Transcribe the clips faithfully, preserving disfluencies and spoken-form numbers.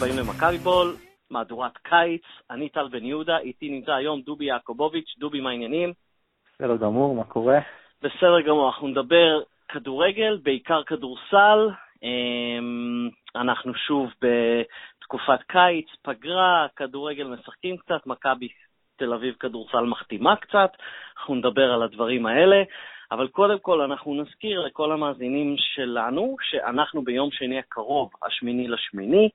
הבאים למכבי בול, מהדורת קיץ, אני טל בן יהודה, איתי נמצא היום דובי יעקובוביץ'. דובי, מה העניינים? בסדר גמור, מה קורה? בסדר גמור, אנחנו נדבר כדורגל, בעיקר כדורסל, אנחנו שוב בתקופת קיץ, פגרה, כדורגל משחקים קצת, מכבי תל אביב כדורסל מחתימה קצת, אנחנו נדבר על הדברים האלה, אבל קודם כל אנחנו נזכיר לכל המאזינים שלנו, שאנחנו ביום שני הקרוב, השמיני לשמיני,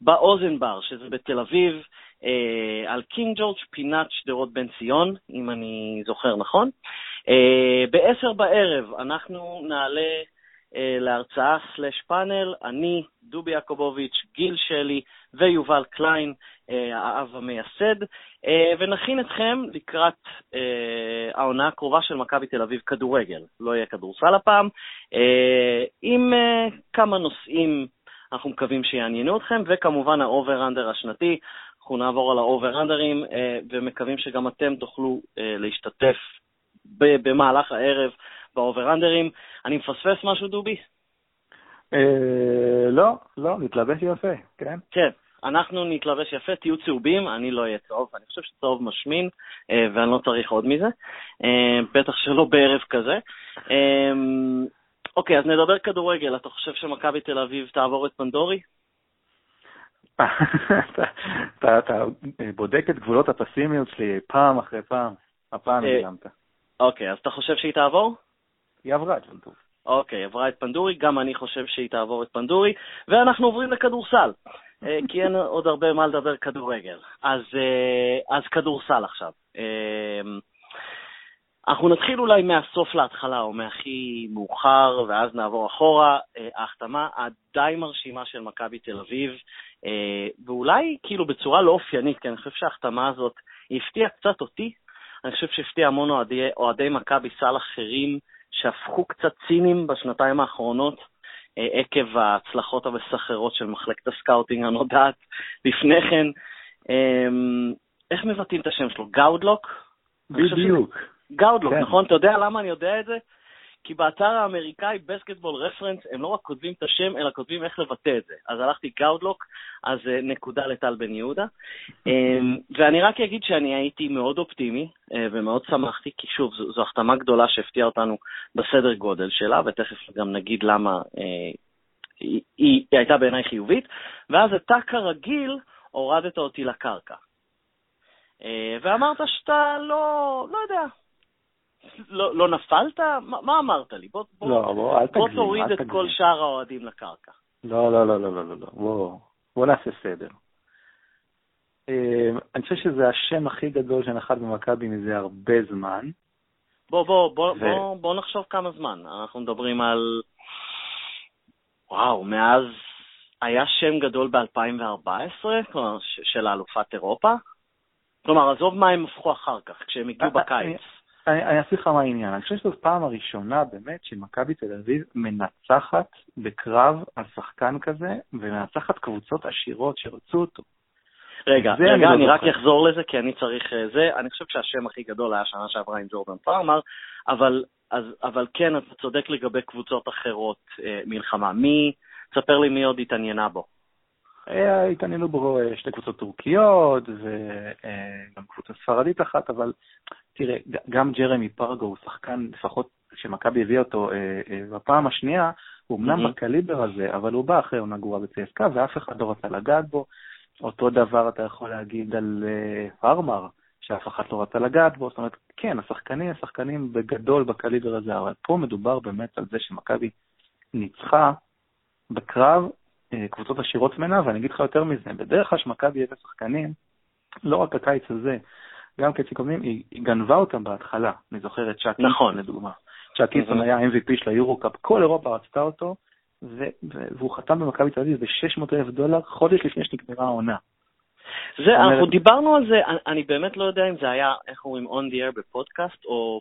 באוזן בר, שזה בתל אביב, אה, על קינג ג'ורג' פינת שדרות בן ציון, אם אני זוכר נכון. אה, בעשר בערב אנחנו נעלה אה, להרצאה סלש פאנל, אני, דובי יעקובוביץ', גיל שלי ויובל קליין, אה, האב המייסד, אה, ונכין אתכם לקראת אה, העונה הקרובה של מכבי תל אביב כדורגל, לא יהיה כדורסל הפעם, אה, עם אה, כמה נושאים, אנחנו מקווים שיעניינו אתכם, וכמובן האובר-אנדר השנתי, אנחנו נעבור על האובר-אנדרים, ומקווים שגם אתם תוכלו להשתתף במהלך הערב באובר-אנדרים. אני מפספס משהו, דובי? לא, לא, נתלבש יפה, כן. כן, אנחנו נתלבש יפה, תהיו צהובים, אני לא אהיה צהוב, אני חושב שצהוב משמין, ואני לא צריך עוד מזה, בטח שלא בערב כזה. אוקיי, אז נדבר כדורגל. אתה חושב שמכבי תל אביב תעבור את פנדורי? אתה בודק את גבולות הפסימיות שלי פעם אחרי פעם. הפעם נגלמת. אוקיי, אז אתה חושב שהיא תעבור? היא עברה את פנדורי. אוקיי, עברה את פנדורי. גם אני חושב שהיא תעבור את פנדורי. ואנחנו עוברים לכדורסל. כי אין עוד הרבה מה לדבר כדורגל. אז כדורסל עכשיו. אנחנו נתחיל אולי מהסוף להתחלה, או מהכי מאוחר, ואז נעבור אחורה. ההחתמה עדיין מרשימה של מכבי תל אביב, ואולי כאילו בצורה לא אופיינית, כי אני חושב שההחתמה הזאת הפתיעה קצת אותי, אני חושב שהפתיעה המון אוהדי, אוהדי מכבי סל אחרים, שהפכו קצת צינים בשנתיים האחרונות, עקב ההצלחות המסחררות של מחלקת הסקאוטינג הנודעת לפני כן. איך מבטאים את השם שלו? גאודלוק? בדיוק. גאודלוק, כן. נכון? אתה יודע למה אני יודע את זה? כי באתר האמריקאי, בסקטבול רפרנס, הם לא רק כותבים את השם, אלא כותבים איך לבטא את זה. אז הלכתי גאודלוק, אז נקודה לטל בן יהודה. ואני רק אגיד שאני הייתי מאוד אופטימי, ומאוד שמחתי, כי שוב, זו, זו החתמה גדולה שהפתיעה אותנו בסדר גודל שלה, ותכף גם נגיד למה אה, היא, היא, היא הייתה בעיניי חיובית, ואז אתה כרגיל הורדת אותי לקרקע. אה, ואמרת שאתה לא, לא יודע, לא, לא נפלת? מה, מה אמרת לי? בוא, בוא, לא, בוא, אל בוא תגזים, תוריד אל את תגזים. כל שאר האוהדים לקרקע. לא, לא, לא, לא, לא, לא, לא. בוא, בוא נעשה סדר. אני חושב שזה השם הכי גדול שנחת במכבי מזה הרבה זמן. בוא, בוא, בוא, ו... בוא, בוא נחשוב כמה זמן. אנחנו מדברים על... וואו, מאז היה שם גדול ב-אלפיים וארבע עשרה, כלומר, של האלופת אירופה. כלומר, עזוב מה הם הפכו אחר כך, כשהם הגיעו בקיץ. אני אעשה לך מה העניין. אני חושב שזאת פעם הראשונה באמת שמכבי תל אביב מנצחת בקרב על שחקן כזה, ומנצחת קבוצות עשירות שרצו אותו. רגע, רגע, אני רק אחזור לזה, כי אני צריך זה. אני חושב שהשם הכי גדול היה שנה שעברה עם ג'ורדן פארמר, אבל כן, אתה צודק לגבי קבוצות אחרות מלחמה. מי, תספר לי מי עוד התעניינה בו. התעניינו בו שתי קבוצות טורקיות, וגם קבוצה ספרדית אחת, אבל תראה, גם ג'רמי פרגו הוא שחקן, לפחות שמכבי הביא אותו בפעם השנייה, הוא אמנם בקליבר הזה, אבל הוא בא אחרי עונה גרועה בצסקה, ואף אחד לא רצה לגעת בו. אותו דבר אתה יכול להגיד על פארמר, שאף אחד לא רצה לגעת בו, זאת אומרת, כן, השחקנים, השחקנים בגדול בקליבר הזה, אבל פה מדובר באמת על זה שמכבי ניצחה בקרב, קבוצות עשירות מנה, ואני אגיד לך יותר מזה, בדרך כלל שמכבי יש שחקנים, לא רק הקיץ הזה, גם כסיכומים, היא, היא גנבה אותם בהתחלה, אני זוכר את צ'אק נכון, לדוגמה. צ'אק איסון היה אם וי פי של היורוקאפ, כל אירופה רצתה אותו, ו- ו- והוא חתם במכבי תל אביב ב-שש מאות אלף דולר, חודש לפני שנגמרה העונה. זה, אנחנו אומרת... דיברנו על זה, אני, אני באמת לא יודע אם זה היה, איך אומרים, on the air בפודקאסט, או...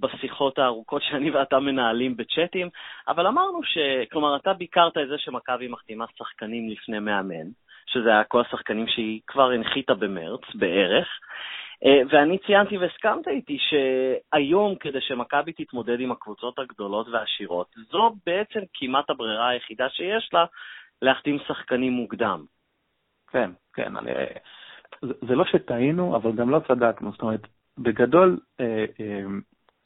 בשיחות הארוכות שאני ואתה מנהלים בצ'אטים, אבל אמרנו ש... כלומר, אתה ביקרת את זה שמכבי מחתימה שחקנים לפני מאמן, שזה היה כל השחקנים שהיא כבר הנחיתה במרץ, בערך, ואני ציינתי והסכמת איתי שהיום, כדי שמכבי תתמודד עם הקבוצות הגדולות והעשירות, זו בעצם כמעט הברירה היחידה שיש לה להחתים שחקנים מוקדם. כן, כן. אני... זה, זה לא שטעינו, אבל גם לא צדקנו. זאת אומרת, בגדול, אה, אה,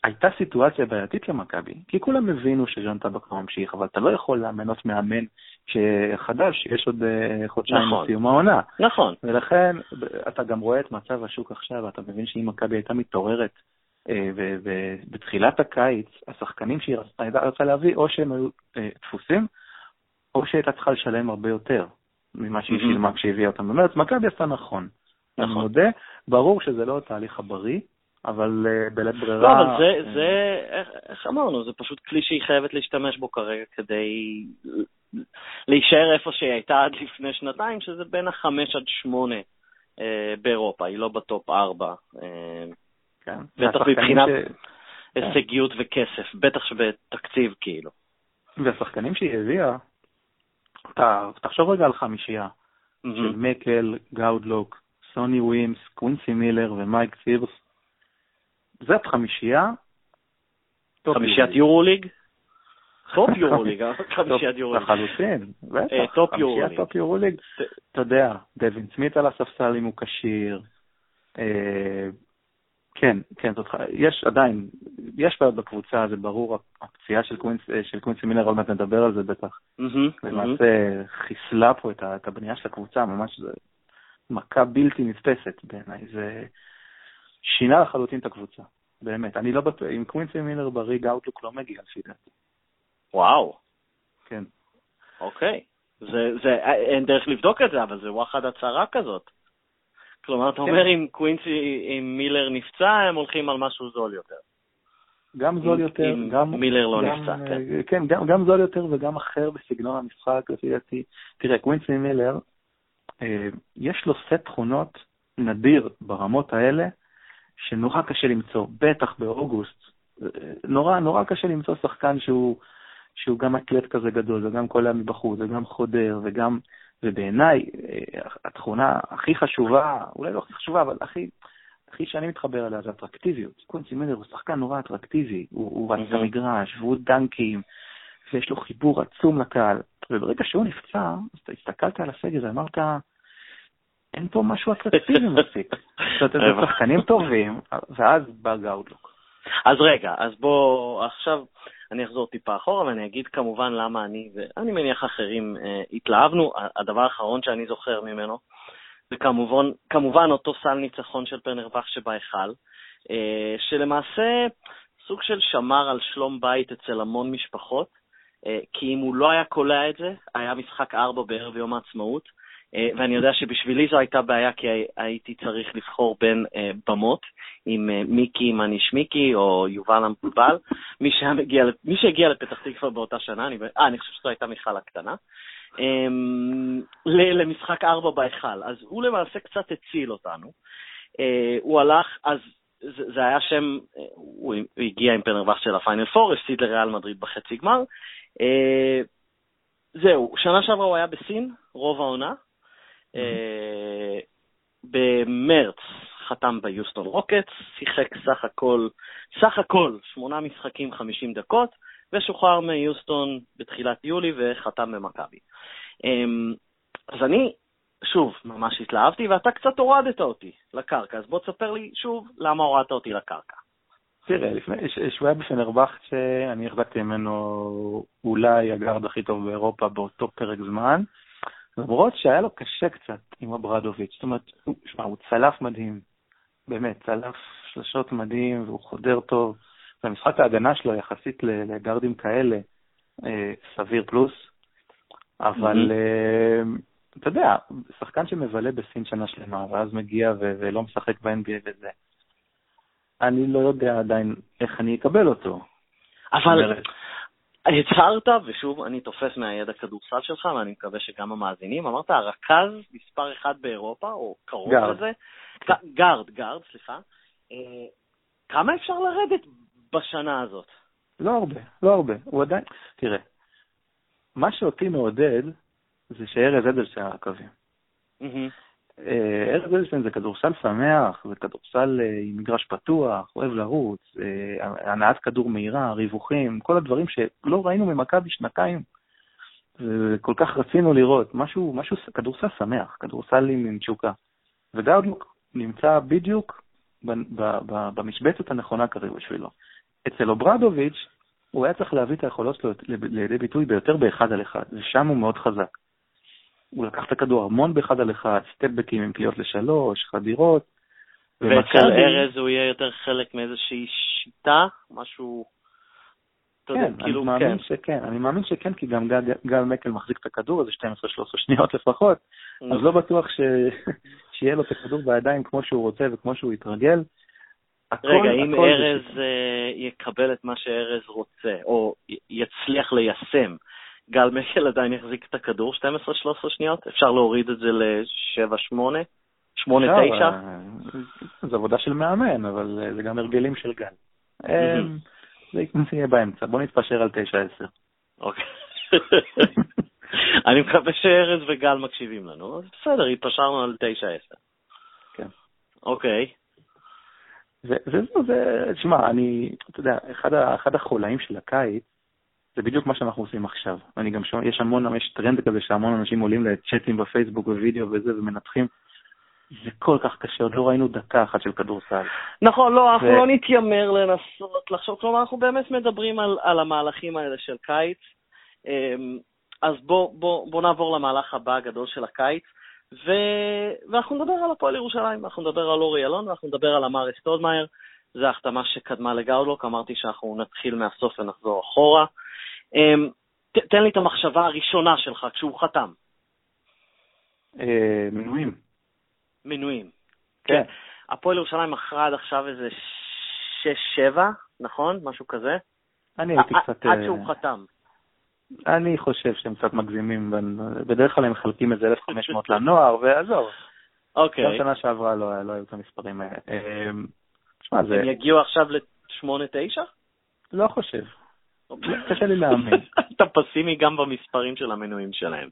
הייתה סיטואציה בעייתית למכבי, כי כולם הבינו שג'ון טבק ממשיך, אבל אתה לא יכול להמנות מאמן שחדש, יש עוד חודשיים לסיום העונה. נכון. ולכן, אתה גם רואה את מצב השוק עכשיו, אתה מבין שאם מכבי הייתה מתעוררת, ובתחילת הקיץ, השחקנים שהיא רצה להביא, או שהם היו דפוסים, או שהייתה צריכה לשלם הרבה יותר, ממה שהיא שילמה כשהביאה אותם. זאת אומרת, מכבי עשה נכון. אני מודה, ברור שזה לא תהליך הבריא, אבל בלית ברירה... לא, אבל זה, זה, איך אמרנו, זה פשוט כלי שהיא חייבת להשתמש בו כרגע, כדי להישאר איפה שהיא הייתה עד לפני שנתיים, שזה בין החמש עד שמונה באירופה, היא לא בטופ ארבע. כן. בטח מבחינת הישגיות וכסף, בטח שבתקציב כאילו. והשחקנים שהיא הביאה, תחשוב רגע על חמישייה, של מקל, גאודלוק, סוני ווימס, קווינסי מילר ומייק צירס, זאת חמישייה. חמישיית יורוליג? טופ יורוליג, חמישיית יורוליג. לחלוטין, בטח. טופ יורוליג. חמישיית טופ יורוליג, אתה יודע, דווין סמית על הספסל אם הוא קשיר, כן, כן, יש עדיין, יש בעיות בקבוצה, זה ברור, הפציעה של קווינסי מילר, עוד מעט נדבר על זה בטח. למעשה חיסלה פה את הבנייה של הקבוצה, ממש זה מכה בלתי נתפסת בעיניי, זה... שינה לחלוטין את הקבוצה, באמת. אני לא בטוח, עם קווינסי מילר בריא, גאוטלוק לא מגיע, לפי דעתי. וואו. כן. אוקיי. זה, זה, אין דרך לבדוק את זה, אבל זה וואחד הצהרה כזאת. כלומר, אתה אומר, אם קווינסי, אם מילר נפצע, הם הולכים על משהו זול יותר. גם זול יותר, גם... אם מילר לא נפצע, כן. כן, גם, גם זול יותר וגם אחר בסגנון המשחק, לפי דעתי. תראה, קווינסי מילר, יש לו סט תכונות נדיר ברמות האלה, שנורא קשה למצוא, בטח באוגוסט, נורא, נורא קשה למצוא שחקן שהוא, שהוא גם אתלט כזה גדול, וגם קולע מבחוץ, וגם חודר, וגם, ובעיניי, התכונה הכי חשובה, אולי לא הכי חשובה, אבל הכי, הכי שאני מתחבר עליה, זה אטרקטיביות. קווינסי מילר הוא שחקן נורא אטרקטיבי, הוא, הוא רץ במגרש, והוא דנקים, ויש לו חיבור עצום לקהל, וברגע שהוא נפצע, אז הסתכלת על הסגל, ואמרת, אין פה משהו אטרקטיבי מספיק. זאת אומרת, זה שחקנים טובים, ואז בא גאודלוק. אז רגע, אז בוא, עכשיו אני אחזור טיפה אחורה, ואני אגיד כמובן למה אני, ואני מניח אחרים, התלהבנו. הדבר האחרון שאני זוכר ממנו, זה כמובן, כמובן אותו סל ניצחון של פנרווח שבהיכל, שלמעשה סוג של שמר על שלום בית אצל המון משפחות, כי אם הוא לא היה קולע את זה, היה משחק ארבע בערב יום העצמאות, ואני יודע שבשבילי זו הייתה בעיה, כי הייתי צריך לבחור בין במות, עם מיקי מנישמיקי או יובל המפובל, מי שהגיע לפתח תקווה באותה שנה, אני חושב שזו הייתה מיכל הקטנה, למשחק ארבע בהיכל. אז הוא למעשה קצת הציל אותנו. הוא הלך, אז זה היה שם, הוא הגיע עם פנרווח של הפיינל פור, הפסיד לריאל מדריד בחצי גמר. זהו, שנה שעברה הוא היה בסין, רוב העונה, Uh, במרץ חתם ביוסטון רוקטס, שיחק סך הכל, סך הכל שמונה משחקים חמישים דקות, ושוחרר מיוסטון בתחילת יולי וחתם במכבי. Um, אז אני שוב ממש התלהבתי, ואתה קצת הורדת אותי לקרקע, אז בוא תספר לי שוב למה הורדת אותי לקרקע. תראה, לפני שהוא היה בפנרבחצ'ה, אני החזקתי ממנו אולי הגארד הכי טוב באירופה באותו פרק זמן, למרות שהיה לו קשה קצת עם אברדוביץ', זאת אומרת, שמה, הוא צלף מדהים, באמת, צלף שלשות מדהים, והוא חודר טוב, והמשחק ההגנה שלו יחסית לגרדים כאלה, אה, סביר פלוס, אבל, mm-hmm. אה, אתה יודע, שחקן שמבלה בסין שנה שלמה, ואז מגיע ו- ולא משחק ב-אן בי איי וזה, אני לא יודע עדיין איך אני אקבל אותו. אבל... אומרת, הצהרת, ושוב, אני תופס מהידע כדורסל שלך, ואני מקווה שגם המאזינים, אמרת, הרכז מספר אחד באירופה, או קרוב לזה, גארד, גארד, סליחה, כמה אפשר לרדת בשנה הזאת? לא הרבה, לא הרבה, הוא עדיין, תראה, מה שאותי מעודד, זה שארז אדלשטיין הרכבים. ארז אדלשטיין זה כדורסל שמח, זה כדורסל עם מגרש פתוח, אוהב לרוץ, הנעת כדור מהירה, ריווחים, כל הדברים שלא ראינו ממכבי שנתיים, כל כך רצינו לראות, משהו, משהו, כדורסל שמח, כדורסל עם תשוקה. וגארדמוק נמצא בדיוק במשבצת הנכונה כרגע בשבילו. אצל אוברדוביץ' הוא היה צריך להביא את היכולות שלו לידי ביטוי ביותר באחד על אחד, ושם הוא מאוד חזק. הוא לקח את הכדור המון באחד על אחד, סטפבקים עם קליות לשלוש, חדירות. ואצל ארז הוא יהיה יותר חלק מאיזושהי שיטה, משהו... כן, אני מאמין שכן, אני מאמין שכן, כי גם גל מקל מחזיק את הכדור, זה שתים עשרה שלוש שניות לפחות, אז לא בטוח שיהיה לו את הכדור בידיים כמו שהוא רוצה וכמו שהוא יתרגל. רגע, אם ארז יקבל את מה שארז רוצה, או יצליח ליישם, גל מקל עדיין יחזיק את הכדור, שתים עשרה שלוש שניות, אפשר להוריד את זה ל-שבע שמונה, שמונה תשע? זו עבודה של מאמן, אבל זה גם הרגלים של גל. זה יהיה באמצע, בוא נתפשר על תשע עשר. אוקיי. אני מקווה שארז וגל מקשיבים לנו, אז בסדר, התפשרנו על תשע עשר. כן. אוקיי. זה, זה, זה, תשמע, אני, אתה יודע, אחד, אחד החולאים של הקיץ, זה בדיוק מה שאנחנו עושים עכשיו. אני גם שומע, יש המון, יש טרנד כזה שהמון אנשים עולים לצ'אטים בפייסבוק ווידאו וזה, ומנתחים. זה כל כך קשה, עוד לא ראינו דקה אחת של כדורסל. נכון, לא, אנחנו לא נתיימר לנסות לחשוב, כלומר, אנחנו באמת מדברים על המהלכים האלה של קיץ, אז בוא נעבור למהלך הבא הגדול של הקיץ, ואנחנו נדבר על הפועל ירושלים, אנחנו נדבר על אורי אלון, ואנחנו נדבר על אמרי סטודמאייר, זו ההחתמה שקדמה לגאולוק, אמרתי שאנחנו נתחיל מהסוף ונחזור אחורה. תן לי את המחשבה הראשונה שלך כשהוא חתם. מנויים. מינויים. כן. הפועל ירושלים מכרה עד עכשיו איזה שש שבע, נכון? משהו כזה? אני הייתי קצת... עד שהוא חתם. אני חושב שהם קצת מגזימים, בדרך כלל הם מחלקים איזה אלף וחמש מאות לנוער, ועזוב. אוקיי. גם שנה שעברה לא היו את המספרים האלה. הם יגיעו עכשיו ל-שמונה תשע? לא חושב. קשה לי להאמין. אתה פסימי גם במספרים של המינויים שלהם.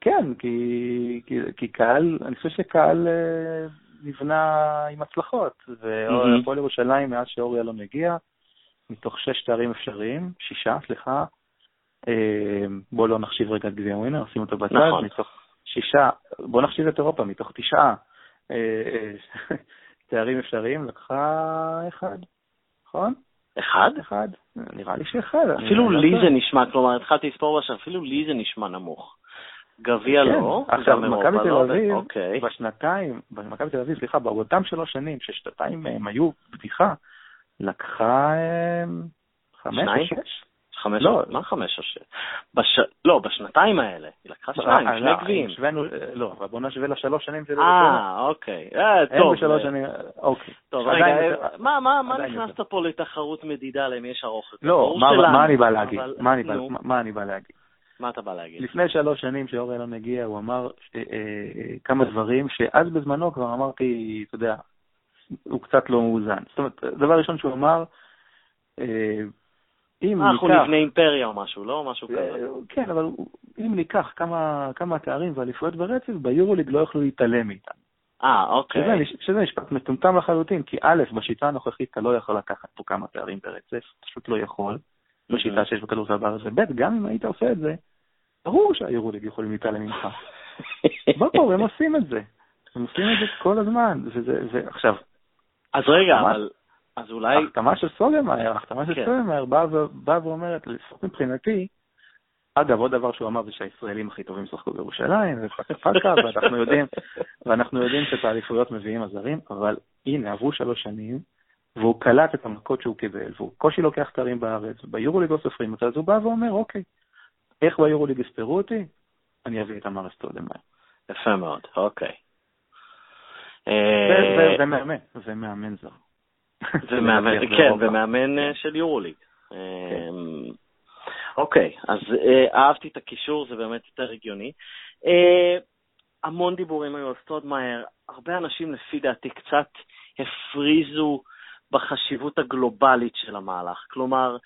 כן, כי, כי, כי קהל, אני חושב שקהל אה, נבנה עם הצלחות, והפועל ירושלים מאז שאורי אלון הגיע, מתוך שש תארים אפשריים, שישה, סליחה, אה, בואו לא נחשיב רגע את גביע ווינר, עושים אותו בצד, נכון. מתוך שישה, בואו נחשיב את אירופה, מתוך תשעה אה, אה, תארים אפשריים, לקחה אחד, נכון? אחד? אחד, נראה לי שאחד. אפילו לי זה נשמע, כלומר, התחלתי לספור בשביל, אפילו לי זה נשמע נמוך. גביע לא, עכשיו מכבי תל אביב, בשנתיים, במכבי תל אביב, סליחה, באותם שלוש שנים, ששנתיים הם היו בדיחה, לקחה חמש או שש? חמש או שש? מה חמש או שש? לא, בשנתיים האלה, היא לקחה שניים, שני גביעים. לא, אבל בוא נשווה לשלוש שנים. אה, אוקיי. טוב. טוב, רגע, מה נכנסת פה לתחרות מדידה למי יש ארוך? לא, מה אני בא להגיד? מה אני בא להגיד? מה אתה בא להגיד? לפני שלוש שנים שאורי אלון הגיע, הוא אמר כמה דברים שאז בזמנו כבר אמרתי, אתה יודע, הוא קצת לא מאוזן. זאת אומרת, דבר ראשון שהוא אמר, אנחנו נבנה אימפריה או משהו, לא? משהו כזה. כן, אבל אם ניקח כמה תארים והאליפויות ברצף, ביורוליג לא יוכלו להתעלם מאיתנו. אה, אוקיי. שזה משפט מטומטם לחלוטין, כי א', בשיטה הנוכחית אתה לא יכול לקחת פה כמה תארים ברצף, פשוט לא יכול. בשיטה שיש בכדורסל בארץ, וב' גם אם היית עושה את זה, ברור שהיורוליג יכולים להתעלם ממך. ברור, הם עושים את זה. הם עושים את זה כל הזמן. ועכשיו... אז רגע, אבל... אז אולי... ההחתמה של סטודמאייר, ההחתמה של סטודמאייר באה ואומרת, לפחות מבחינתי, אגב, עוד דבר שהוא אמר זה שהישראלים הכי טובים שחקו בירושלים, ואנחנו יודעים שתאליפויות מביאים הזרים, אבל הנה, עברו שלוש שנים, והוא קלט את המכות שהוא קיבל, והוא קושי לוקח תארים בארץ, ביורוליג לא סופרים אותה, אז הוא בא ואומר, אוקיי, איך ביורוליג הספרו אותי? אני אביא את אמרי סטודמאייר. יפה מאוד, אוקיי. זה מאמן, זה מאמן זר. זה מאמן, כן, ומאמן של יורוליג. אוקיי, אז אהבתי את הקישור, זה באמת יותר הגיוני. המון דיבורים היו על סטודמאייר, הרבה אנשים לפי דעתי קצת הפריזו בחשיבות הגלובלית של המהלך. כלומר,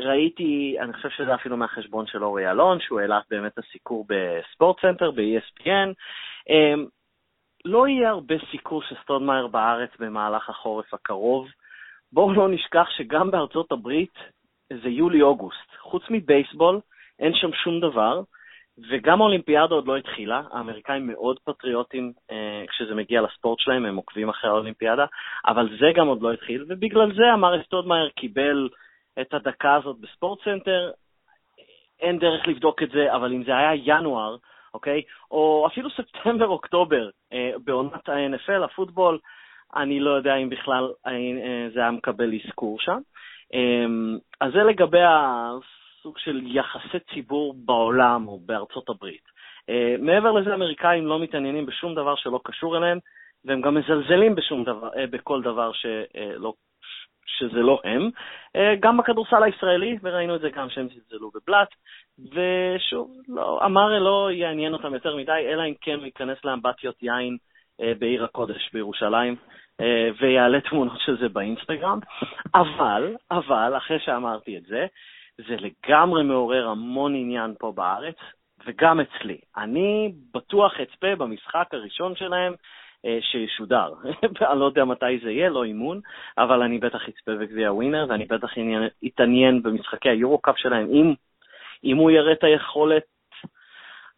ראיתי, אני חושב שזה אפילו מהחשבון של אורי אלון, שהוא העלה באמת הסיקור בספורט סנטר, ב-E S P N. לא יהיה הרבה סיקור של סטודמאייר בארץ במהלך החורף הקרוב. בואו לא נשכח שגם בארצות הברית זה יולי-אוגוסט. חוץ מבייסבול, אין שם שום דבר, וגם האולימפיאדה עוד לא התחילה, האמריקאים מאוד פטריוטים, אה, כשזה מגיע לספורט שלהם, הם עוקבים אחרי האולימפיאדה, אבל זה גם עוד לא התחיל, ובגלל זה אמר סטודמאייר קיבל את הדקה הזאת בספורט סנטר, אין דרך לבדוק את זה, אבל אם זה היה ינואר, אוקיי? או אפילו ספטמבר, אוקטובר, אה, בעונת ה-אן אף אל, הפוטבול, אני לא יודע אם בכלל אה, זה היה מקבל אזכור שם. אה, אז זה לגבי הסוג של יחסי ציבור בעולם או בארצות הברית. אה, מעבר לזה, האמריקאים לא מתעניינים בשום דבר שלא קשור אליהם, והם גם מזלזלים בשום דבר, אה, בכל דבר שלא קשור. שזה לא הם, גם בכדורסל הישראלי, וראינו את זה גם שהם זלזלו בבלט, ושוב, לא, אמר לא יעניין אותם יותר מדי, אלא אם כן להיכנס לאמבטיות יין בעיר הקודש בירושלים, ויעלה תמונות של זה באינסטגרם, אבל, אבל, אחרי שאמרתי את זה, זה לגמרי מעורר המון עניין פה בארץ, וגם אצלי. אני בטוח אצפה במשחק הראשון שלהם, שישודר. אני לא יודע מתי זה יהיה, לא אימון, אבל אני בטח אצפה בגביע ווינר, ואני בטח אתעניין במשחקי היורו-קאפ שלהם. אם, אם הוא יראה את היכולת,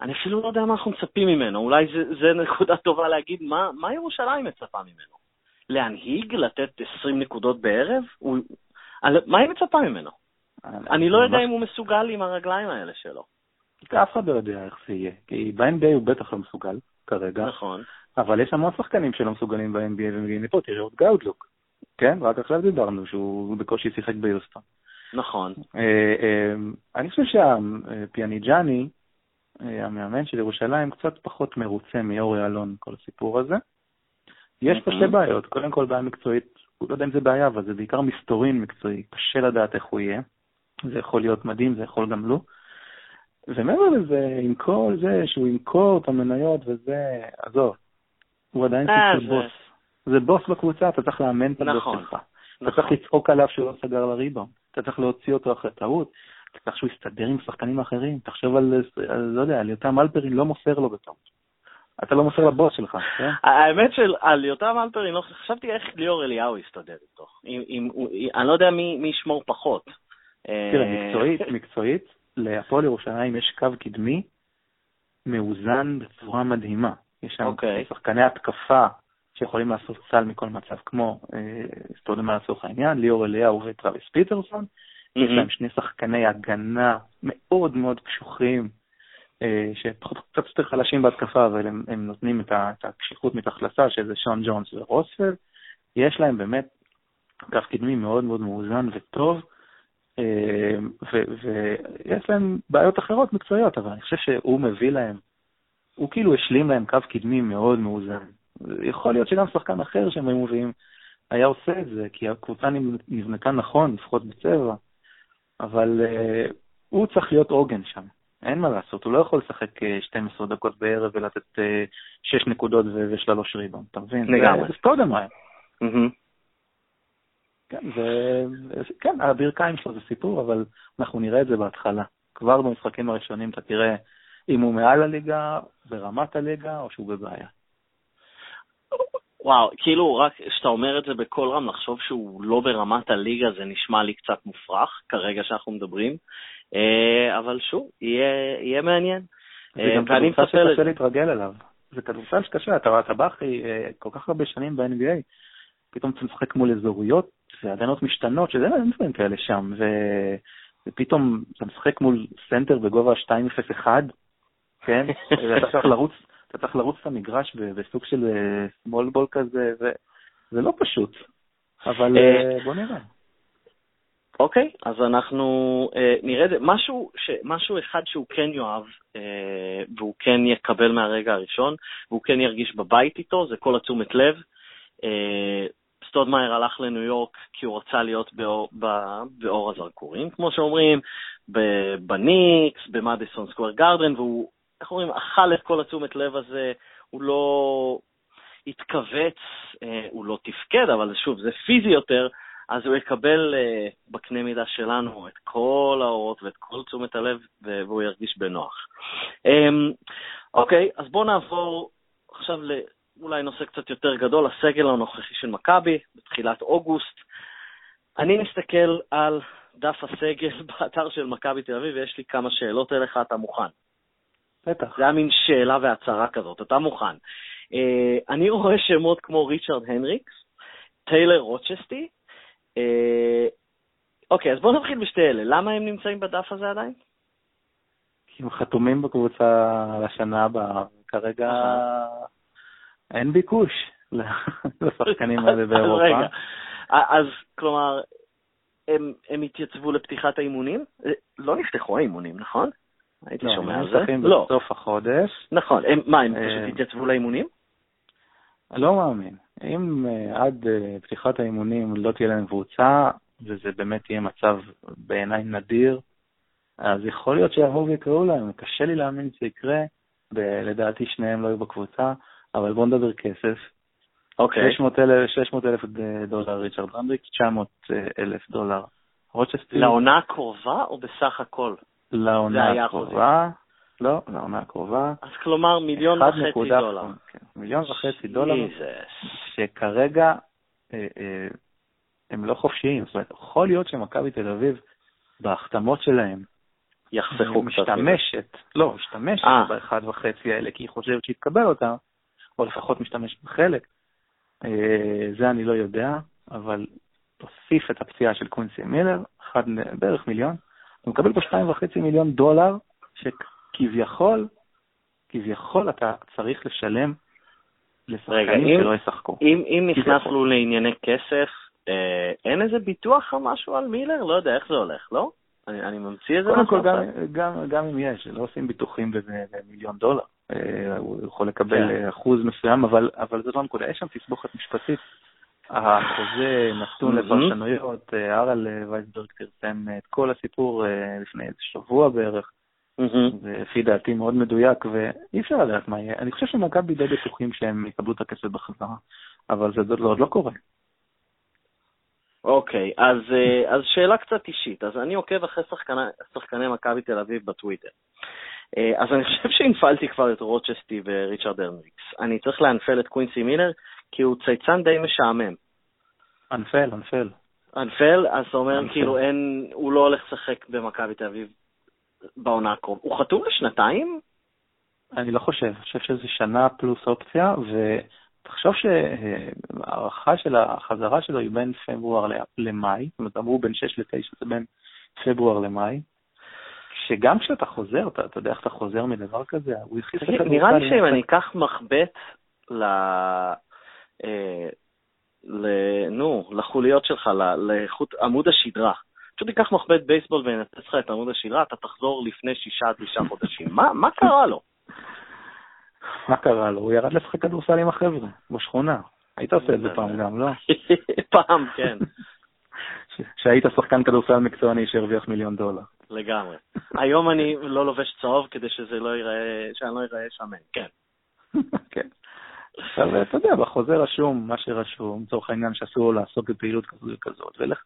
אני אפילו לא יודע מה אנחנו מצפים ממנו. אולי זה, זה נקודה טובה להגיד, מה, מה ירושלים מצפה ממנו? להנהיג, לתת עשרים נקודות בערב? הוא, מה היא מצפה ממנו? אני לא יודע אם הוא מסוגל עם הרגליים האלה שלו. אף אחד לא יודע איך זה יהיה, כי ב-אן בי איי הוא בטח לא מסוגל כרגע. נכון. אבל יש המון שחקנים שלא מסוגלים ב-אן בי איי ומגיעים לפה, תראה עוד גאודלוק, כן? רק עכשיו דיברנו שהוא בקושי שיחק ביוסטון. נכון. אני חושב שהפיאניג'אני, המאמן של ירושלים, קצת פחות מרוצה מאורי אלון, כל הסיפור הזה. יש פה שתי בעיות, קודם כל בעיה מקצועית, הוא לא יודע אם זה בעיה, אבל זה בעיקר מסתורין מקצועי, קשה לדעת איך הוא יהיה, זה יכול להיות מדהים, זה יכול גם לא. ומעבר לזה, עם כל זה, שהוא ימכור את המניות וזה, עזוב. הוא עדיין סיפור בוס. זה בוס בקבוצה, אתה צריך לאמן את הבוס שלך. אתה צריך לצעוק עליו שהוא לא סגר לריבאונד. אתה צריך להוציא אותו אחרי טעות. אתה צריך שהוא יסתדר עם שחקנים אחרים. תחשוב על, לא יודע, ליותם אלפרין לא מוסר לו בטעות. אתה לא מוסר לבוס שלך. האמת של ליותם אלפרין, חשבתי איך ליאור אליהו יסתדר איתו. אני לא יודע מי ישמור פחות. תראה, מקצועית, מקצועית, להפועל ירושלים יש קו קדמי מאוזן בצורה מדהימה. יש שם okay. שחקני התקפה שיכולים לעשות סל מכל מצב, כמו סטודמאייר לצורך העניין, ליאור אליהו וטרוויס פיטרסון, mm-hmm. יש להם שני שחקני הגנה מאוד מאוד קשוחים, אה, שפחות קצת יותר חלשים בהתקפה, אבל הם, הם נותנים את, ה, את הקשיחות מתחלסה, שזה שון ג'ונס ורוספלד, יש להם באמת קו קדמי מאוד מאוד מאוזן וטוב, אה, ויש להם בעיות אחרות מקצועיות, אבל אני חושב שהוא מביא להם, הוא כאילו השלים להם קו קדמי מאוד מאוזן. יכול להיות שגם שחקן אחר שהם מובילים היה עושה את זה, כי הקבוצה נבנתה נכון, לפחות בצבע, אבל uh, הוא צריך להיות עוגן שם. אין מה לעשות, הוא לא יכול לשחק שתים עשרה דקות בערב ולתת uh, שש נקודות ושלוש ריבאונד, אתה מבין? לגמרי. זה סטודם היה. כן, זה... כן, הברכיים שלו זה סיפור, אבל אנחנו נראה את זה בהתחלה. כבר במשחקים הראשונים אתה תראה אם הוא מעל הליגה, ברמת הליגה, או שהוא בבעיה. וואו, כאילו רק שאתה אומר את זה בכל רם, לחשוב שהוא לא ברמת הליגה, זה נשמע לי קצת מופרך, כרגע שאנחנו מדברים, אבל שוב, יהיה, יהיה מעניין. זה גם כדורסל שקשה להתרגל אליו. זה כדורסל שקשה, אתה, אתה בא אחרי כל כך הרבה שנים ב-אן בי איי, פתאום אתה משחק מול אזוריות, והדנות משתנות, שזה אין דברים כאלה שם, ו... ופתאום אתה משחק מול סנטר בגובה שתיים אפס אחת, כן, אתה צריך לרוץ, אתה צריך לרוץ את המגרש בסוג של סמול בול כזה, זה לא פשוט, אבל בוא נראה. אוקיי, אז אנחנו נראה את זה, משהו אחד שהוא כן יאהב, והוא כן יקבל מהרגע הראשון, והוא כן ירגיש בבית איתו, זה כל התשומת לב. סטודמאייר הלך לניו יורק כי הוא רצה להיות באור הזרקורים, כמו שאומרים, בניקס, במדיסון סקוואר גארדן, והוא, איך אומרים, אכל את כל התשומת לב הזה, הוא לא התכווץ, הוא לא תפקד, אבל שוב, זה פיזי יותר, אז הוא יקבל בקנה מידה שלנו את כל האורות ואת כל תשומת הלב, והוא ירגיש בנוח. אוקיי, אז בואו נעבור עכשיו ל... אולי נושא קצת יותר גדול, הסגל הנוכחי של מכבי, בתחילת אוגוסט. אני מסתכל על דף הסגל באתר של מכבי תל אביב, ויש לי כמה שאלות אליך, אתה מוכן? בטח. זה היה מין שאלה והצהרה כזאת, אתה מוכן. Uh, אני רואה שמות כמו ריצ'רד הנריקס, טיילר רוצ'סטי, אוקיי, uh, okay, אז בואו נתחיל בשתי אלה, למה הם נמצאים בדף הזה עדיין? כי הם חתומים בקבוצה לשנה הבאה, כרגע uh-huh. אין ביקוש לשחקנים האלה באירופה. רגע, אז כלומר, הם, הם התייצבו לפתיחת האימונים? לא נפתחו האימונים, נכון? הייתי לא, שומע על זה? לא, בסוף החודש. נכון, הם, מה, הם פשוט התייצבו לאימונים? לא מאמין. אם uh, עד uh, פתיחת האימונים לא תהיה להם קבוצה, וזה באמת יהיה מצב בעיניי נדיר, אז יכול להיות שיבואו ויקראו להם. קשה לי להאמין שזה יקרה, ב- לדעתי שניהם לא יהיו בקבוצה, אבל בואו נדבר כסף. אוקיי. שש מאות אלף דולר ריצ'רד הנריקס, תשע מאות אלף דולר. לעונה הקרובה או בסך הכל? לעונה הקרובה, לא, לעונה הקרובה. אז כלומר מיליון וחצי דולר. מיליון וחצי דולר, שכרגע הם לא חופשיים. זאת אומרת, יכול להיות שמכבי תל אביב, בהחתמות שלהם, יחסכו קצת. משתמשת, לא, משתמשת באחד וחצי האלה, כי היא חושבת שיתקבל אותה, או לפחות משתמש בחלק. זה אני לא יודע, אבל תוסיף את הפציעה של קונסי מילר, אחד בערך מיליון, אתה מקבל פה שתיים וחצי מיליון דולר, שכביכול, כביכול אתה צריך לשלם לשחקנים שלא ישחקו. אם, אם נכנסנו לענייני כסף, אין איזה ביטוח או משהו על מילר? לא יודע איך זה הולך, לא? אני, אני ממציא את זה. קודם כל, גם, גם, גם אם יש, לא עושים ביטוחים במיליון דולר. הוא יכול לקבל אחוז מסוים, אבל, אבל זה לא נקודה. יש שם תסבוכת משפטית. החוזה נתון לפרשנויות, ארל וייסברג תרסם את כל הסיפור לפני איזה שבוע בערך, לפי דעתי מאוד מדויק, ואי אפשר לדעת מה יהיה. אני חושב שמכבי בידי בטוחים שהם יקבלו את הכסף בחזרה, אבל זה עוד לא קורה. אוקיי, אז שאלה קצת אישית. אז אני עוקב אחרי שחקני מכבי תל אביב בטוויטר. אז אני חושב שהנפלתי כבר את רוצ'סטי וריצ'רד הנריקס. אני צריך להנפל את קווינסי מילר, כי הוא צייצן די משעמם. אנפל, אנפל. אנפל, אז אתה אומר כאילו אין, הוא לא הולך לשחק במכבי תל אביב בעונה הקרובה. הוא חתום לשנתיים? אני לא חושב, אני חושב שזה שנה פלוס אופציה, ותחשוב שהערכה של החזרה שלו היא בין פברואר למאי, זאת אומרת, אמרו בין שש לתשע, זה בין פברואר למאי, שגם כשאתה חוזר, אתה, אתה יודע איך אתה חוזר מדבר כזה, הוא יחיס את הדבר. נראה לי שאם אני אקח מחבט ל... נו, לחוליות שלך, לאיכות עמוד השדרה. פשוט תיקח מחבט בייסבול ונתס לך את עמוד השדרה, אתה תחזור לפני שישה, תשעה חודשים. מה קרה לו? מה קרה לו? הוא ירד לשחק כדורסל עם החבר'ה, בשכונה. היית עושה את זה פעם גם, לא? פעם, כן. שהיית שחקן כדורסל מקצועני שהרוויח מיליון דולר. לגמרי. היום אני לא לובש צהוב כדי שזה לא ייראה, שאני לא ייראה שמן, כן. כן. אבל אתה יודע, בחוזה רשום, מה שרשום, צורך העניין שאסור לעסוק בפעילות כזו וכזאת, ולך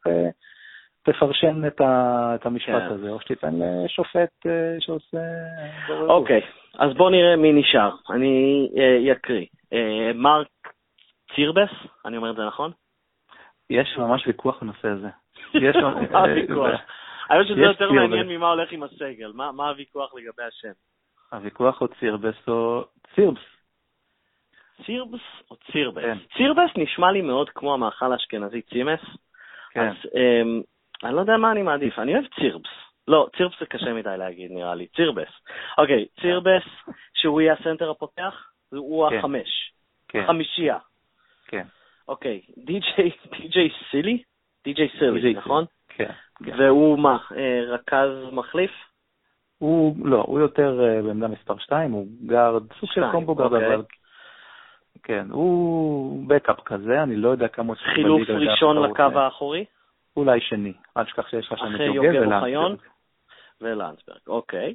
תפרשן את המשפט הזה, או שתיתן לשופט שעושה... אוקיי, אז בוא נראה מי נשאר. אני יקריא. מרק צירבס, אני אומר את זה נכון? יש ממש ויכוח בנושא הזה. מה הוויכוח? אני חושב שזה יותר מעניין ממה הולך עם הסגל. מה הוויכוח לגבי השם? הוויכוח הוא צירבס או צירבס. צירבס או צירבס? כן. צירבס נשמע לי מאוד כמו המאכל האשכנזי צימס, כן. אז אמ, אני לא יודע מה אני מעדיף, אני אוהב צירבס. לא, צירבס זה קשה מדי להגיד נראה לי, צירבס. אוקיי, צירבס שהוא יהיה הסנטר הפותח, הוא כן. החמש, כן. חמישייה. כן. אוקיי, די-ג'יי, די-ג'יי סילי? די-ג'יי סילי, די-ג'יי נכון? כן. והוא מה, רכז מחליף? הוא, לא, הוא יותר בעמדה מספר שתיים, הוא גארד, סוג של קומבו גארד, אבל... כן, הוא בקאפ כזה, אני לא יודע כמה... חילוף ראשון לקו האחורי? אולי שני, עד שכך שיש לך שם יוגב ולנצברג. ולנצברג, אוקיי.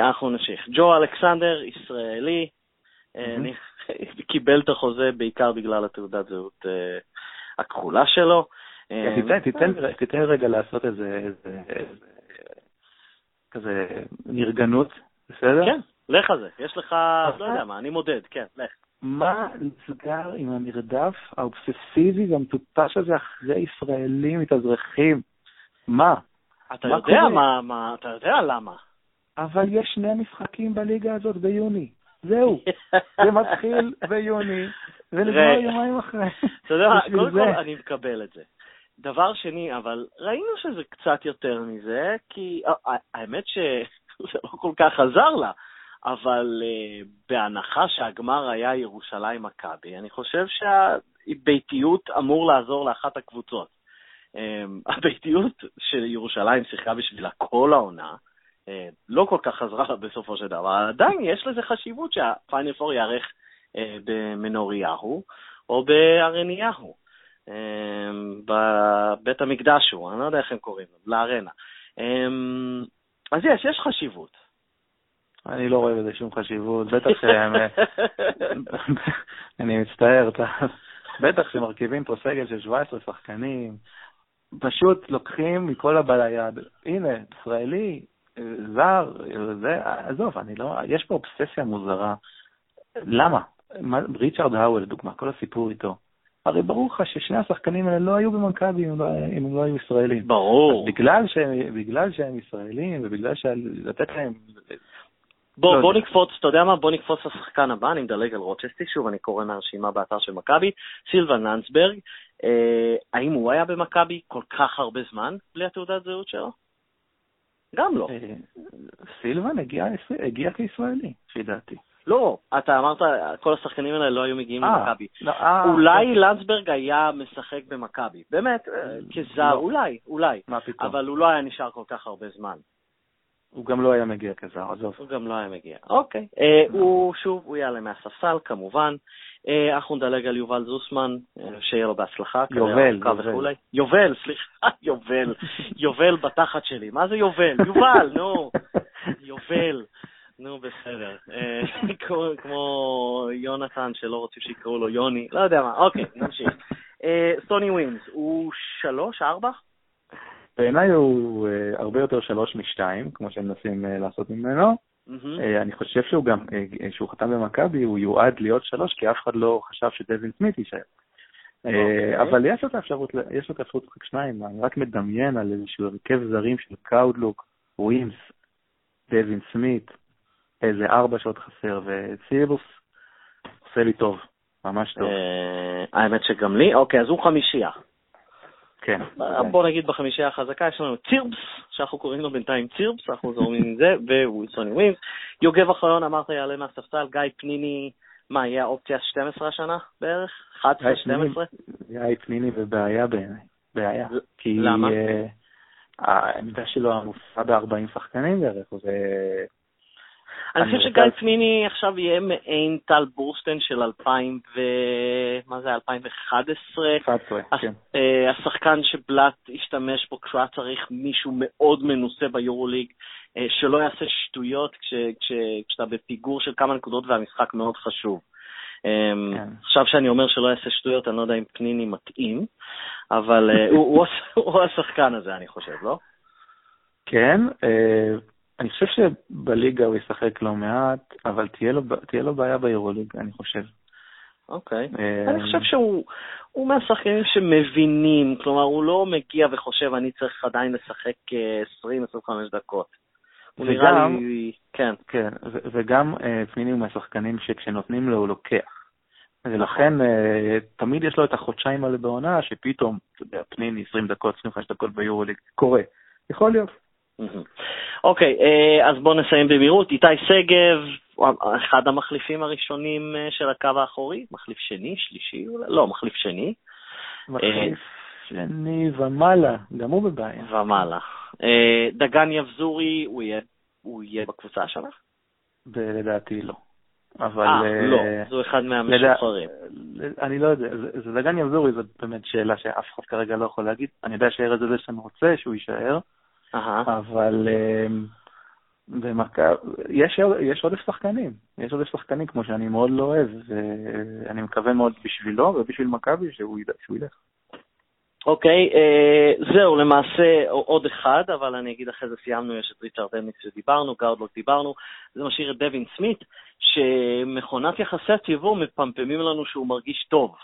אנחנו נמשיך. ג'ו אלכסנדר, ישראלי, קיבל את החוזה בעיקר בגלל התעודת זהות הכחולה שלו. תיתן רגע לעשות איזה... כזה נרגנות, בסדר? כן, לך על זה, יש לך... לא יודע מה, אני מודד, כן, לך. מה נסגר עם המרדף האובססיבי והמטוטש הזה אחרי ישראלים מתאזרחים? מה? אתה יודע מה, מה, אתה יודע למה. אבל יש שני משחקים בליגה הזאת ביוני. זהו. זה מתחיל ביוני, ולגמר יומיים אחרי. אתה יודע, קודם כל אני מקבל את זה. דבר שני, אבל ראינו שזה קצת יותר מזה, כי האמת שזה לא כל כך עזר לה, אבל בהנחה שהגמר היה ירושלים מכבי, אני חושב שהביתיות אמור לעזור לאחת הקבוצות. הביתיות של ירושלים שיחקה בשבילה כל העונה, לא כל כך חזרה לה בסופו של דבר, אבל עדיין יש לזה חשיבות שהפיינל פור יערך במנוריהו או בארניהו. בבית המקדש הוא, אני לא יודע איך הם קוראים, לארנה. אז יש, יש חשיבות. אני לא רואה בזה שום חשיבות, בטח שהם... אני מצטער, בטח שמרכיבים פה סגל של שבע עשרה שחקנים, פשוט לוקחים מכל הבא ליד, הנה, ישראלי, זר, זה, עזוב, אני לא... יש פה אובססיה מוזרה. למה? ריצ'רד האוול, דוגמה, כל הסיפור איתו. הרי ברור לך ששני השחקנים האלה לא היו במכבי אם הם לא היו ישראלים. ברור. בגלל שהם, בגלל שהם ישראלים, ובגלל שלתת להם... בוא, לא בוא נקפוץ, אתה יודע מה? בוא נקפוץ לשחקן הבא, אני מדלג על רוצ'סטי, שוב אני קורא מהרשימה באתר של מכבי, סילבן לנסברג, אה, האם הוא היה במכבי כל כך הרבה זמן בלי התעודת זהות שלו? גם לא. אה, סילבן הגיע, הגיע כישראלי, שדעתי. לא, אתה אמרת, כל השחקנים האלה לא היו מגיעים למכבי. אולי לנסברג היה משחק במכבי, באמת, כזר, אולי, אולי, אבל הוא לא היה נשאר כל כך הרבה זמן. הוא גם לא היה מגיע כזר, עזוב. הוא גם לא היה מגיע, אוקיי. הוא שוב, הוא יעלה מהספסל, כמובן. אנחנו נדלג על יובל זוסמן, שיהיה לו בהצלחה. יובל, יובל. יובל, סליחה, יובל. יובל בתחת שלי, מה זה יובל? יובל, נו, יובל. נו, בסדר. כמו יונתן, שלא רוצים שיקראו לו יוני. לא יודע מה, אוקיי, נמשיך. סוני ווינס, הוא שלוש, ארבע? בעיניי הוא הרבה יותר שלוש משתיים, כמו שהם מנסים לעשות ממנו. אני חושב שהוא גם, שהוא חתם במכבי, הוא יועד להיות שלוש, כי אף אחד לא חשב שדווין סמית יישאר. אבל יש לו את האפשרות, יש לו את האפשרות רק שניים, אני רק מדמיין על איזשהו הרכב זרים של קאודלוק, ווינס, דווין סמית, איזה ארבע שעות חסר, וצירוס עושה לי טוב, ממש טוב. האמת שגם לי, אוקיי, אז הוא חמישייה. כן. בוא נגיד בחמישייה החזקה, יש לנו צירבס, שאנחנו קוראים לו בינתיים צירבס, אנחנו זורמים עם זה, ווילסוני ווינס. יוגב אחיון, אמרת, יעלה מהספסל, גיא פניני, מה, יהיה האופציה שתים עשרה השנה בערך? אחת עשרה שתים עשרה? גיא פניני ובעיה בעיניי, בעיה. למה? כי העמדה שלו עמוסה ב-ארבעים שחקנים בערך, זה... אני חושב שגיא פניני עכשיו יהיה מעין טל בורשטיין של אלפיים ו... מה זה, אלפיים ואחת עשרה? אלפיים ואחת עשרה, כן. השחקן שבלט השתמש בו כשהוא צריך מישהו מאוד מנוסה ביורוליג, שלא יעשה שטויות כשאתה בפיגור של כמה נקודות והמשחק מאוד חשוב. עכשיו שאני אומר שלא יעשה שטויות, אני לא יודע אם פניני מתאים, אבל הוא השחקן הזה, אני חושב, לא? כן, אני חושב שבליגה הוא ישחק לא מעט, אבל תהיה לו, תהיה לו בעיה ביורוליג, אני חושב. אוקיי. אני חושב שהוא, הוא מהשחקנים שמבינים, כלומר, הוא לא מגיע וחושב, אני צריך עדיין לשחק עשרים עד עשרים וחמש דקות. הוא נראה לי, כן. כן, וגם פניני הוא מהשחקנים שכשנותנים לו הוא לוקח. ולכן תמיד יש לו את החודשיים האלה בעונה, שפתאום, אתה יודע, פניני עשרים דקות, עשרים וחמש דקות ביורוליג, קורה. יכול להיות. אוקיי, אז בואו נסיים במהירות. איתי סגב, אחד המחליפים הראשונים של הקו האחורי, מחליף שני, שלישי, לא, מחליף שני. מחליף שני ומעלה, גם הוא בבעיה. ומעלה. דגן יבזורי, הוא יהיה בקבוצה השנה? לדעתי לא. אה, לא, זו אחד מהמשוחררים. אני לא יודע, דגן יבזורי זו באמת שאלה שאף אחד כרגע לא יכול להגיד. אני יודע שהארץ הזה שאני רוצה שהוא יישאר. אבל יש עוד שחקנים, יש עוד שחקנים כמו שאני מאוד לא אוהב, ואני מקווה מאוד בשבילו ובשביל מכבי שהוא ילך. אוקיי, זהו, למעשה עוד אחד, אבל אני אגיד אחרי זה סיימנו, יש את ריצ'רד דניס שדיברנו, גאודלוק דיברנו, זה משאיר את דווין סמית, שמכונת יחסי הציבור מפמפמים לנו שהוא מרגיש טוב.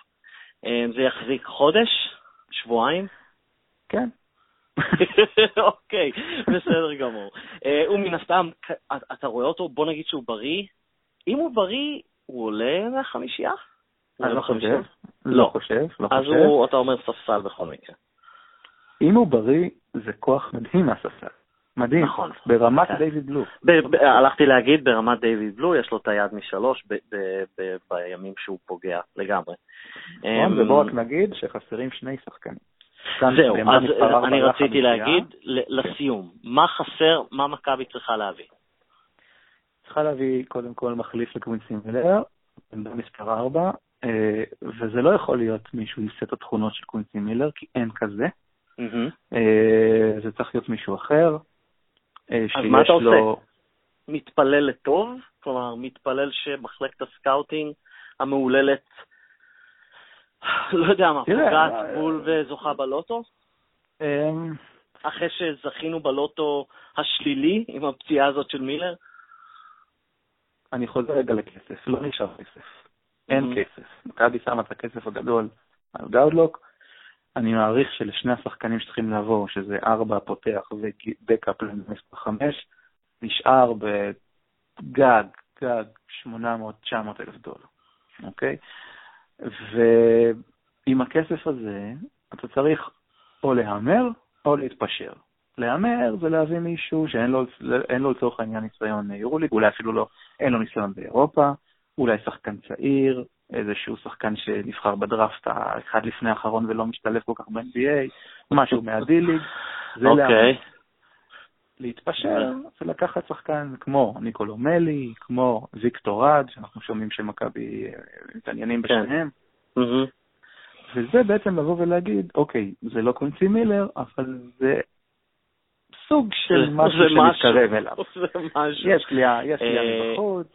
זה יחזיק חודש, שבועיים? כן. אוקיי, בסדר גמור. הוא מן הסתם, אתה רואה אותו, בוא נגיד שהוא בריא. אם הוא בריא, הוא עולה מהחמישייה? אני לא חושב. לא חושב, לא חושב. אז אתה אומר ספסל בכל מקרה. אם הוא בריא, זה כוח מדהים מהספסל. מדהים, ברמת דיוויד בלו. הלכתי להגיד, ברמת דיוויד בלו יש לו את היד משלוש בימים שהוא פוגע לגמרי. ובואו רק נגיד שחסרים שני שחקנים. זהו, אז אני רציתי להגיד לסיום, מה חסר, מה מכבי צריכה להביא? צריכה להביא קודם כל מחליף לקווינסי מילר, במספר ארבע, וזה לא יכול להיות מישהו עם סט התכונות של קווינסי מילר, כי אין כזה. זה צריך להיות מישהו אחר. אז מה אתה עושה? מתפלל לטוב? כלומר, מתפלל שמחלקת הסקאוטינג המעוללת לא יודע מה, פוגעת בול וזוכה בלוטו? אחרי שזכינו בלוטו השלילי עם הפציעה הזאת של מילר? אני חוזר רגע לכסף, לא נשאר כסף. אין כסף. מכבי שמה את הכסף הגדול על גאודלוק. אני מעריך שלשני השחקנים שצריכים לבוא, שזה ארבע פותח וקפלן מספר חמש, נשאר בגג, גג, שמונה מאות תשע מאות אלף דולר. אוקיי? ועם הכסף הזה אתה צריך או להמר או להתפשר. להמר זה להביא מישהו שאין לו, אין לו לצורך העניין ניסיון יורוליג, אולי אפילו לא, אין לו ניסיון באירופה, אולי שחקן צעיר, איזשהו שחקן שנבחר בדראפט אחד לפני האחרון ולא משתלב כל כך ב-אן בי איי, משהו מהדיליג. זה okay. להמר. להתפשר זה לקחת שחקן כמו ניקולו מלי, כמו ויקטורד, שאנחנו שומעים שמכבי מתעניינים בשניהם. וזה בעצם לבוא ולהגיד, אוקיי, זה לא קונסי מילר, אבל זה סוג של משהו שמתקרב אליו. יש קליעה, יש קליעה מבחוץ.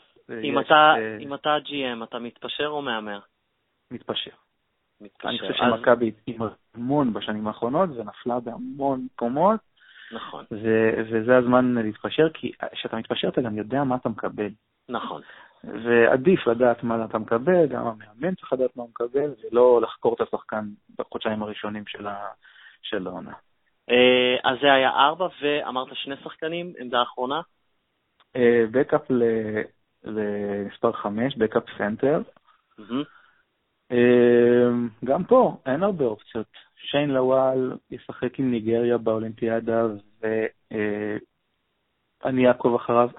אם אתה ג'י אם, אתה מתפשר או מאמר? מתפשר. אני חושב שמכבי עם המון בשנים האחרונות, ונפלה בהמון קומות, נכון. וזה הזמן להתפשר, כי כשאתה מתפשר אתה גם יודע מה אתה מקבל. נכון. ועדיף לדעת מה אתה מקבל, גם המאמן צריך לדעת מה הוא מקבל, ולא לחקור את השחקן בחודשיים הראשונים של העונה. אז זה היה ארבע, ואמרת שני שחקנים, עמדה האחרונה? בקאפ למספר חמש, בקאפ סנטר. גם פה, אין הרבה אופציות. שיין לוואל ישחק עם ניגריה באולימפיאדה, ואני אעקוב אחריו,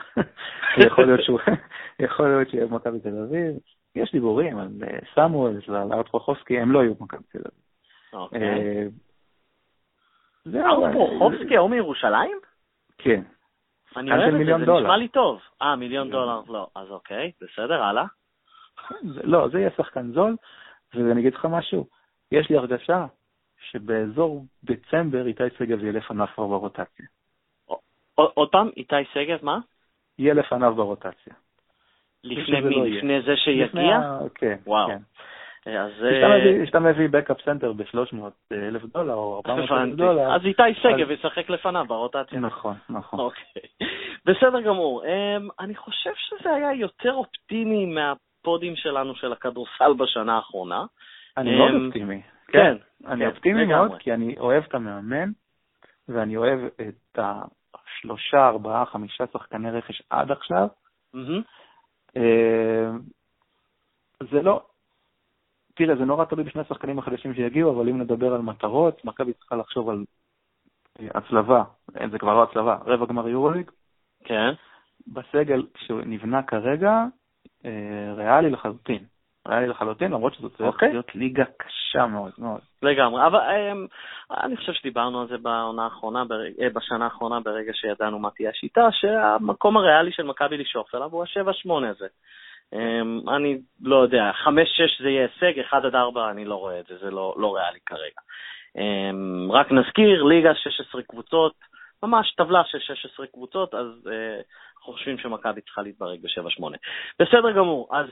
יכול להיות שיהיה במכבי תל אביב. יש דיבורים על סמואלס ועל ארט פרוחובסקי, הם לא יהיו במכבי תל אביב. ארט פרוחובסקי או מירושלים? כן. אני אוהב את זה, זה נשמע לי טוב. אה, מיליון דולר, לא. אז אוקיי, בסדר, הלאה. לא, זה יהיה שחקן זול, ואני אגיד לך משהו. יש לי הרגשה שבאזור דצמבר איתי סגב יהיה לפניו כבר ברוטציה. עוד פעם, איתי סגב, מה? יהיה לפניו ברוטציה. לפני מי? לפני זה שיגיע? כן. וואו. כשאתה מביא בקאפ סנטר ב-שלוש מאות אלף דולר או ארבע מאות אלף דולר. אז איתי סגב ישחק לפניו ברוטציה. נכון, נכון. אוקיי. בסדר גמור. אני חושב שזה היה יותר אופטימי מהפודים שלנו של הכדורסל בשנה האחרונה. אני מאוד אופטימי. כן, אני אופטימי מאוד, כי אני אוהב את המאמן, ואני אוהב את השלושה, ארבעה, חמישה שחקני רכש עד עכשיו. זה לא, תראה, זה נורא תלוי בשני השחקנים החדשים שיגיעו, אבל אם נדבר על מטרות, מכבי צריכה לחשוב על הצלבה, זה כבר לא הצלבה, רבע גמר יורוליג. כן. בסגל שנבנה כרגע, ריאלי לחלוטין. ריאלי לחלוטין, למרות שזו צריך להיות ליגה קשה מאוד מאוד. לגמרי, אבל אני חושב שדיברנו על זה בשנה האחרונה ברגע שידענו מה תהיה השיטה, שהמקום הריאלי של מכבי לשאוף אליו הוא ה-שבע שמונה הזה. אני לא יודע, חמש שש זה יהיה הישג, אחת עד ארבע אני לא רואה את זה, זה לא ריאלי כרגע. רק נזכיר, ליגה שש עשרה קבוצות, ממש טבלה של שש עשרה קבוצות, אז אנחנו חושבים שמכבי צריכה להתברג ב-שבע שמונה. בסדר גמור, אז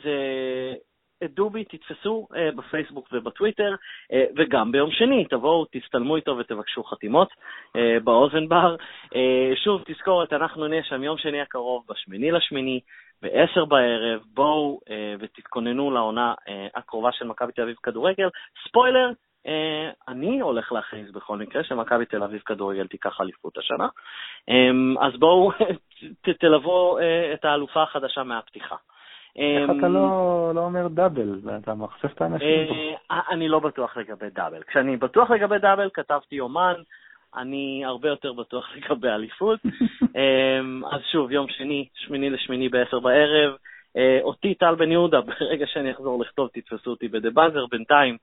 דובי, תתפסו uh, בפייסבוק ובטוויטר, uh, וגם ביום שני תבואו, תסתלמו איתו ותבקשו חתימות uh, באוזן בר. Uh, שוב, תזכורת, אנחנו נהיה שם יום שני הקרוב, בשמיני לשמיני, בעשר בערב, בואו uh, ותתכוננו לעונה uh, הקרובה של מכבי תל אביב כדורגל. ספוילר, אני הולך להכריז בכל מקרה שמכבי תל אביב כדורגל תיקח אליפות השנה. אז בואו תלוו את האלופה החדשה מהפתיחה. איך אתה לא אומר דאבל? אתה מחשף את האנשים פה. אני לא בטוח לגבי דאבל. כשאני בטוח לגבי דאבל כתבתי יומן, אני הרבה יותר בטוח לגבי אליפות. אז שוב, יום שני, שמיני לשמיני בעשר בערב, אותי טל בן יהודה, ברגע שאני אחזור לכתוב תתפסו אותי בדה באזר, בינתיים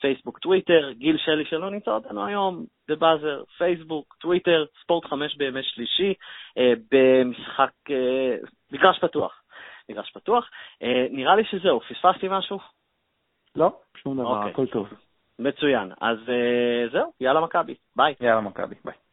פייסבוק, טוויטר, גיל שלי שלא נמצא אותנו היום, דה באזר, פייסבוק, טוויטר, ספורט חמש בימי שלישי, במשחק, מגרש פתוח. מגרש פתוח. נראה לי שזהו, פספסתי משהו? לא, שום דבר, הכל טוב. מצוין. אז זהו, יאללה מכבי, ביי. יאללה מכבי, ביי.